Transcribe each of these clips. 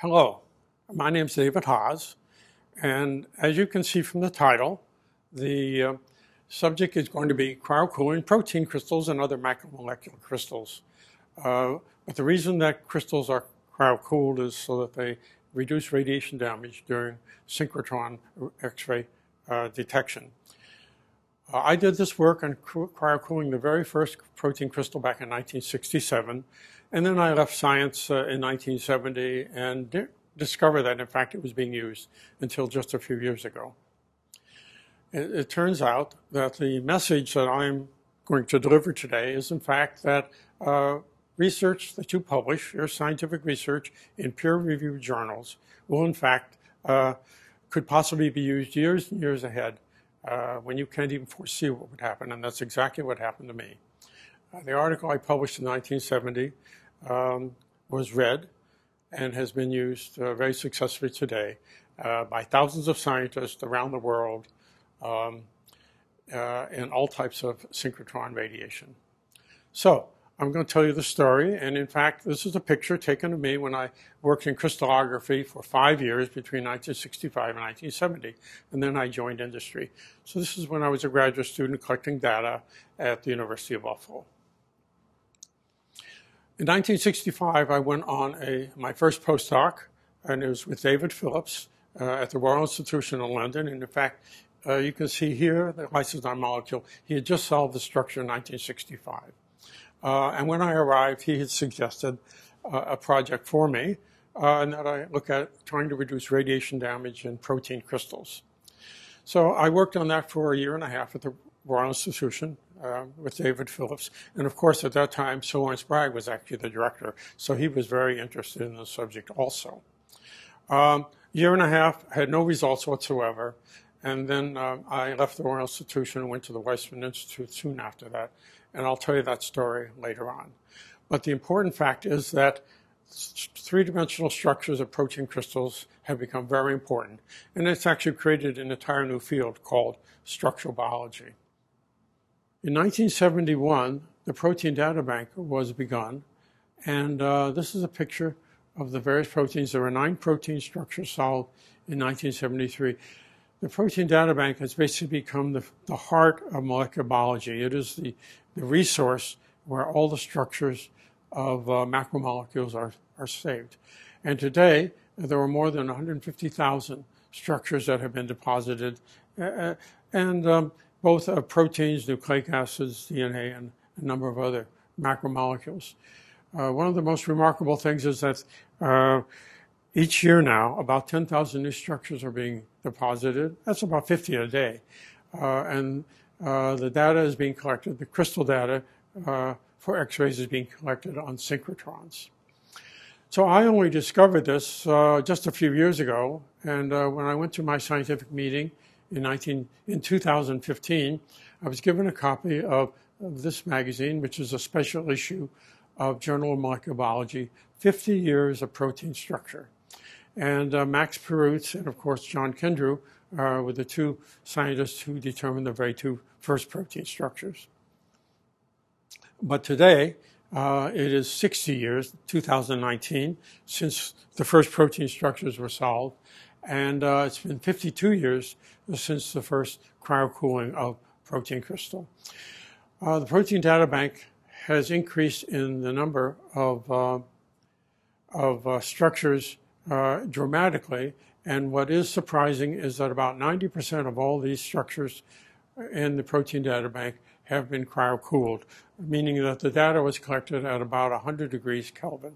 Hello, my name is David Haas, and as you can see from the title, the subject is going to be cryocooling protein crystals and other macromolecular crystals. But the reason that crystals are cryocooled is so that they reduce radiation damage during synchrotron X-ray detection. I did this work on cryocooling the very first protein crystal back in 1967, and then I left science in 1970 and discovered that, in fact, it was being used until just a few years ago. It turns out that the message that I'm going to deliver today is, in fact, that research that you publish, your scientific research in peer-reviewed journals, will, in fact, could possibly be used years and years ahead when you can't even foresee what would happen, and that's exactly what happened to me. The article I published in 1970 was read and has been used very successfully today by thousands of scientists around the world in all types of synchrotron radiation. So I'm going to tell you the story, and in fact this is a picture taken of me when I worked in crystallography for 5 years between 1965 and 1970, and then I joined industry. So this is when I was a graduate student collecting data at the University of Buffalo. In 1965 I went on my first postdoc, and it was with David Phillips at the Royal Institution in London, and in fact you can see here the lysozyme molecule. He had just solved the structure in 1965. And when I arrived, he had suggested a project for me, and that I look at trying to reduce radiation damage in protein crystals. So I worked on that for a year and a half at the Royal Institution with David Phillips. And of course, at that time, Sir Lawrence Bragg was actually the director, so he was very interested in the subject also. Year and a half, had no results whatsoever. And then I left the Royal Institution and went to the Weizmann Institute soon after that. And I'll tell you that story later on. But the important fact is that three-dimensional structures of protein crystals have become very important. And it's actually created an entire new field called structural biology. In 1971, the Protein Data Bank was begun. And this is a picture of the various proteins. There were 9 protein structures solved in 1973. The Protein Data Bank has basically become the heart of molecular biology. It is the resource where all the structures of macromolecules are saved. And today, there are more than 150,000 structures that have been deposited, both of proteins, nucleic acids, DNA, and a number of other macromolecules. One of the most remarkable things is that each year now, about 10,000 new structures are being deposited. That's about 50 a day. The data is being collected, the crystal data for X-rays is being collected on synchrotrons. So I only discovered this just a few years ago. And when I went to my scientific meeting in 2015, I was given a copy of this magazine, which is a special issue of Journal of Molecular Biology, 50 Years of Protein Structure. And Max Perutz and, of course, John Kendrew were the two scientists who determined the very two first protein structures. But today, it is 60 years, 2019, since the first protein structures were solved. And it's been 52 years since the first cryocooling of protein crystal. The Protein Data Bank has increased in the number of structures dramatically, and what is surprising is that about 90% of all these structures in the Protein Data Bank have been cryocooled, meaning that the data was collected at about 100 degrees Kelvin.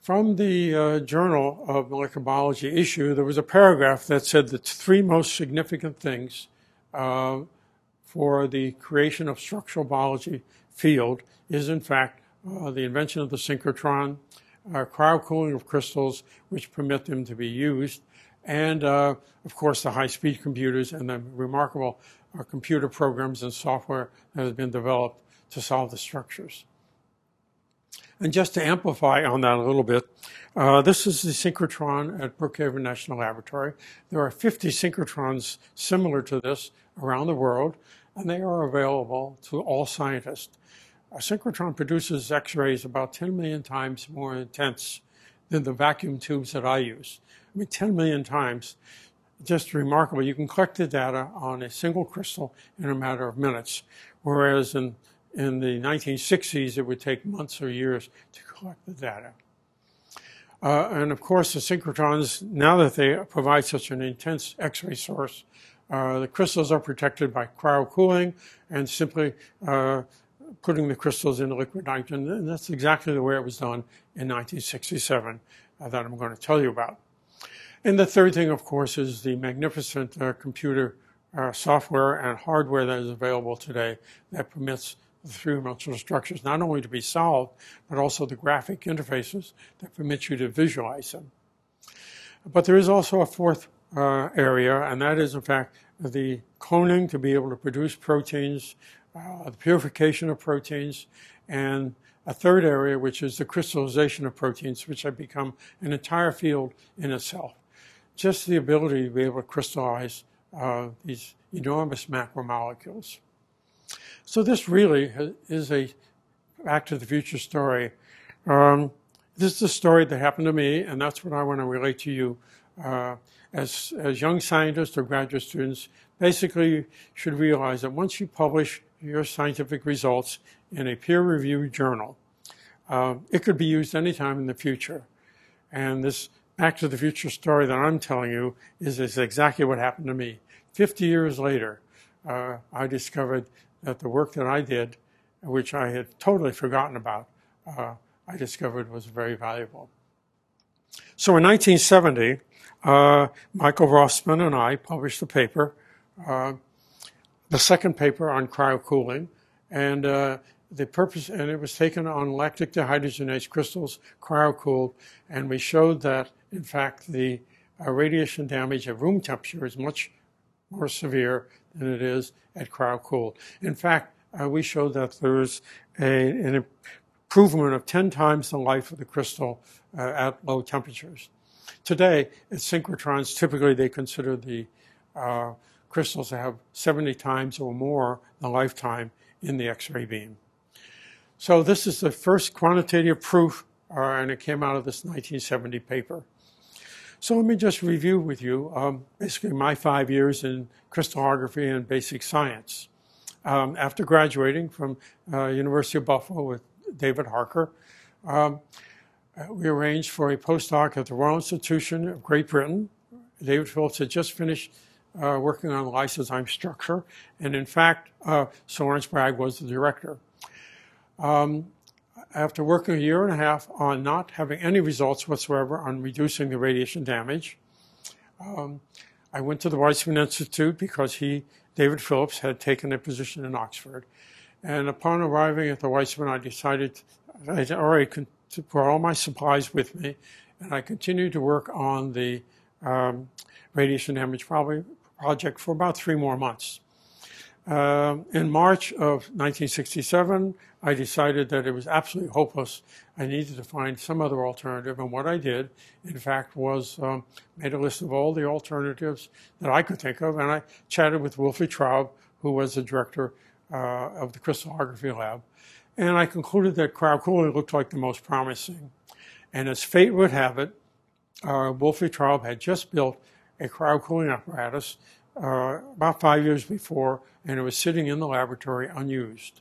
From the Journal of Molecular Biology issue, there was a paragraph that said the 3 most significant things for the creation of structural biology field is, in fact, the invention of the synchrotron, cryocooling of crystals, which permit them to be used, and, of course, the high-speed computers and the remarkable computer programs and software that has been developed to solve the structures. And just to amplify on that a little bit, this is the synchrotron at Brookhaven National Laboratory. There are 50 synchrotrons similar to this around the world, and they are available to all scientists. A synchrotron produces X-rays about 10 million times more intense than the vacuum tubes that I use. I mean, 10 million times, just remarkable. You can collect the data on a single crystal in a matter of minutes, whereas in the 1960s, it would take months or years to collect the data. And of course, the synchrotrons, now that they provide such an intense X-ray source, the crystals are protected by cryocooling and simply putting the crystals in liquid nitrogen. And that's exactly the way it was done in 1967 that I'm going to tell you about. And the third thing, of course, is the magnificent computer software and hardware that is available today that permits the three-dimensional structures not only to be solved, but also the graphic interfaces that permit you to visualize them. But there is also a fourth area, and that is, in fact, the cloning to be able to produce proteins, the purification of proteins, and a third area, which is the crystallization of proteins, which have become an entire field in itself. Just the ability to be able to crystallize these enormous macromolecules. So this really is a back to the future story. This is the story that happened to me, and that's what I want to relate to you as young scientists or graduate students. Basically, you should realize that once you publish your scientific results in a peer-reviewed journal, it could be used anytime in the future. And this back to the future story that I'm telling you is exactly what happened to me. 50 years later, I discovered that the work that I did, which I had totally forgotten about, I discovered was very valuable. So in 1970, Michael Rossmann and I published a paper, the second paper on cryocooling, and the purpose, and it was taken on lactic dehydrogenase crystals, cryocooled, and we showed that, in fact, the radiation damage at room temperature is much more severe than it is at cryocooled. In fact, we showed that there's an improvement of 10 times the life of the crystal at low temperatures. Today, at synchrotrons, typically they consider the crystals to have 70 times or more the lifetime in the X-ray beam. So this is the first quantitative proof, and it came out of this 1970 paper. So let me just review with you basically my 5 years in crystallography and basic science. After graduating from University of Buffalo with David Harker, we arranged for a postdoc at the Royal Institution of Great Britain. David Phillips had just finished working on lysozyme structure, and in fact, Sir Lawrence Bragg was the director. After working a year and a half on not having any results whatsoever on reducing the radiation damage, I went to the Weizmann Institute because David Phillips, had taken a position in Oxford. And upon arriving at the Weizmann, I decided I'd already brought all my supplies with me, and I continued to work on the radiation damage project for about 3 more months. In March of 1967, I decided that it was absolutely hopeless. I needed to find some other alternative, and what I did, in fact, was made a list of all the alternatives that I could think of, and I chatted with Wolfie Traub, who was the director of the crystallography lab, and I concluded that cryocooling looked like the most promising. And as fate would have it, Wolfie Traub had just built a cryocooling apparatus about 5 years before, and it was sitting in the laboratory unused.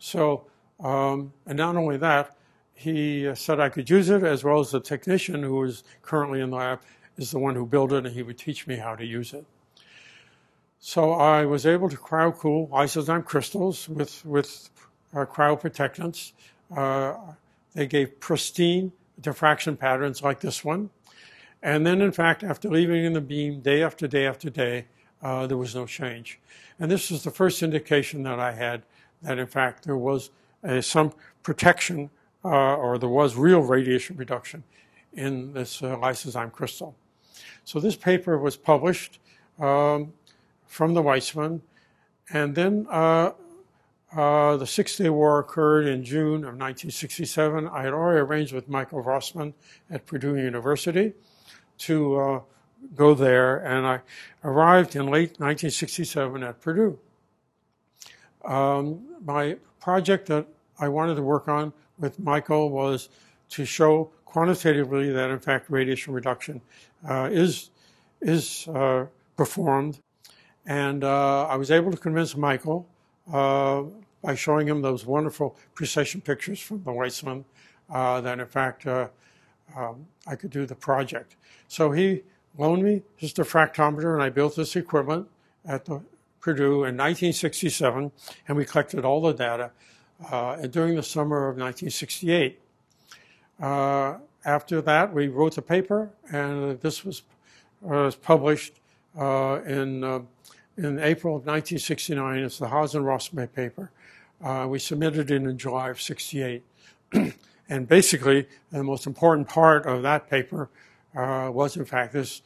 So, and not only that, he said I could use it, as well as the technician who is currently in the lab is the one who built it, and he would teach me how to use it. So I was able to cryocool lysozyme crystals with cryoprotectants. They gave pristine diffraction patterns like this one. And then, in fact, after leaving in the beam day after day after day, there was no change. And this was the first indication that I had that, in fact, there was some protection or there was real radiation reduction in this lysozyme crystal. So this paper was published from the Weizmann. And then the Six-Day War occurred in June of 1967. I had already arranged with Michael Rossmann at Purdue University to go there, and I arrived in late 1967 at Purdue. My project that I wanted to work on with Michael was to show quantitatively that, in fact, radiation reduction is performed. And I was able to convince Michael by showing him those wonderful precession pictures from the Weizmann that, in fact, I could do the project. So he loaned me his diffractometer, and I built this equipment at the Purdue in 1967, and we collected all the data during the summer of 1968. After that, we wrote the paper, and this was published in April of 1969. It's the Haas and Rossmann paper. We submitted it in July of 68. And basically, the most important part of that paper was, in fact, this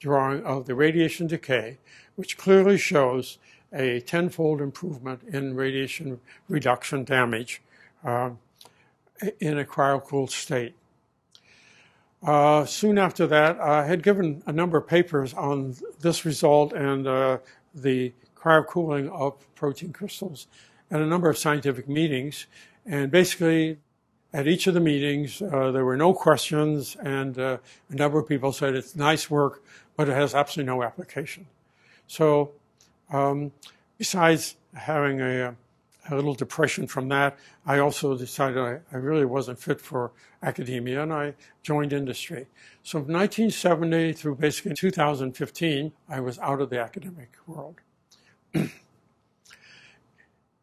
drawing of the radiation decay, which clearly shows a 10-fold improvement in radiation reduction damage in a cryo-cooled state. Soon after that, I had given a number of papers on this result and the cryo-cooling of protein crystals at a number of scientific meetings. And basically, at each of the meetings, there were no questions, and a number of people said it's nice work, but it has absolutely no application. So besides having a little depression from that, I also decided I really wasn't fit for academia, and I joined industry. So from 1970 through basically 2015, I was out of the academic world.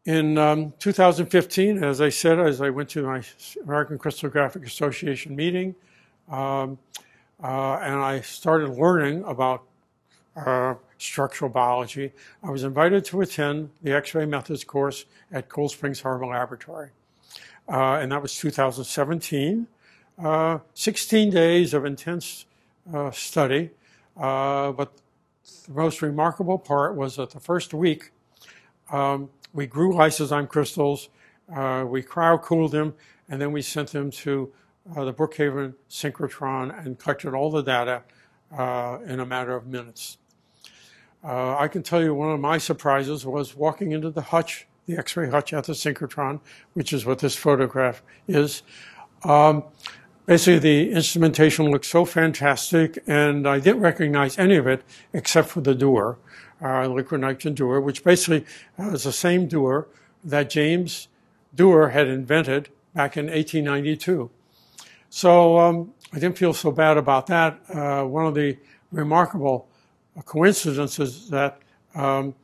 In 2015, as I said, as I went to my American Crystallographic Association meeting, and I started learning about structural biology, I was invited to attend the X-ray methods course at Cold Spring Harbor Laboratory. And that was 2017. 16 days of intense study, but the most remarkable part was that the first week, we grew lysozyme crystals, we cryo-cooled them, and then we sent them to the Brookhaven synchrotron and collected all the data in a matter of minutes. I can tell you one of my surprises was walking into the hutch, the X-ray hutch at the synchrotron, which is what this photograph is. Basically, the instrumentation looked so fantastic, and I didn't recognize any of it except for the Dewar, liquid nitrogen Dewar, which basically is the same Dewar that James Dewar had invented back in 1892. So I didn't feel so bad about that. One of the remarkable coincidences that in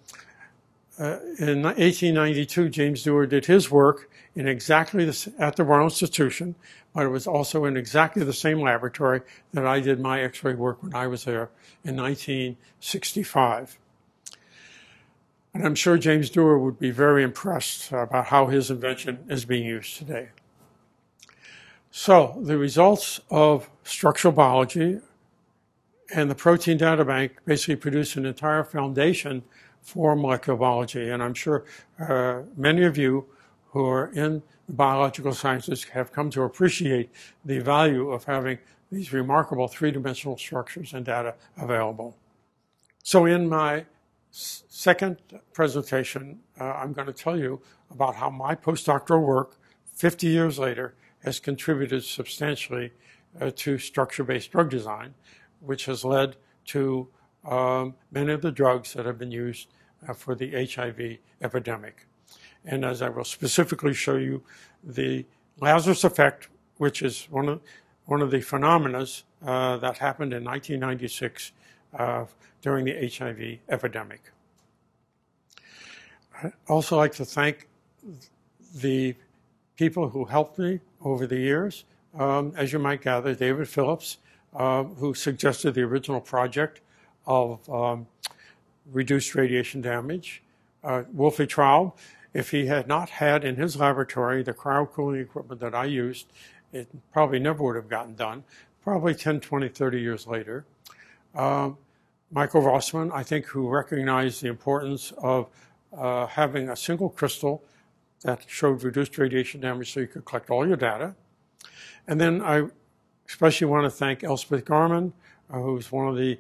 1892, James Dewar did his work in exactly at the Royal Institution, but it was also in exactly the same laboratory that I did my X-ray work when I was there in 1965. And I'm sure James Dewar would be very impressed about how his invention is being used today. So the results of structural biology and the Protein Data Bank basically produced an entire foundation for molecular biology. And I'm sure many of you who are in biological sciences have come to appreciate the value of having these remarkable three-dimensional structures and data available. So in my second presentation, I'm going to tell you about how my postdoctoral work 50 years later has contributed substantially to structure-based drug design, which has led to many of the drugs that have been used for the HIV epidemic. And as I will specifically show you, the Lazarus effect, which is one of the phenomena that happened in 1996 during the HIV epidemic. I'd also like to thank the people who helped me over the years. As you might gather, David Phillips, who suggested the original project of reduced radiation damage. Wolfie Traub, if he had not had in his laboratory the cryo-cooling equipment that I used, it probably never would have gotten done, probably 10, 20, 30 years later. Michael Rossmann, I think, who recognized the importance of having a single crystal that showed reduced radiation damage so you could collect all your data. And then I especially want to thank Elspeth Garman, who's one of the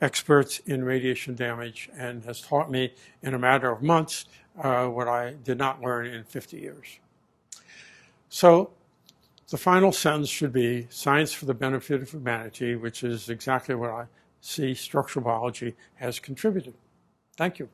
experts in radiation damage and has taught me in a matter of months what I did not learn in 50 years. So The final sentence should be science for the benefit of humanity, which is exactly what I see structural biology has contributed. Thank you.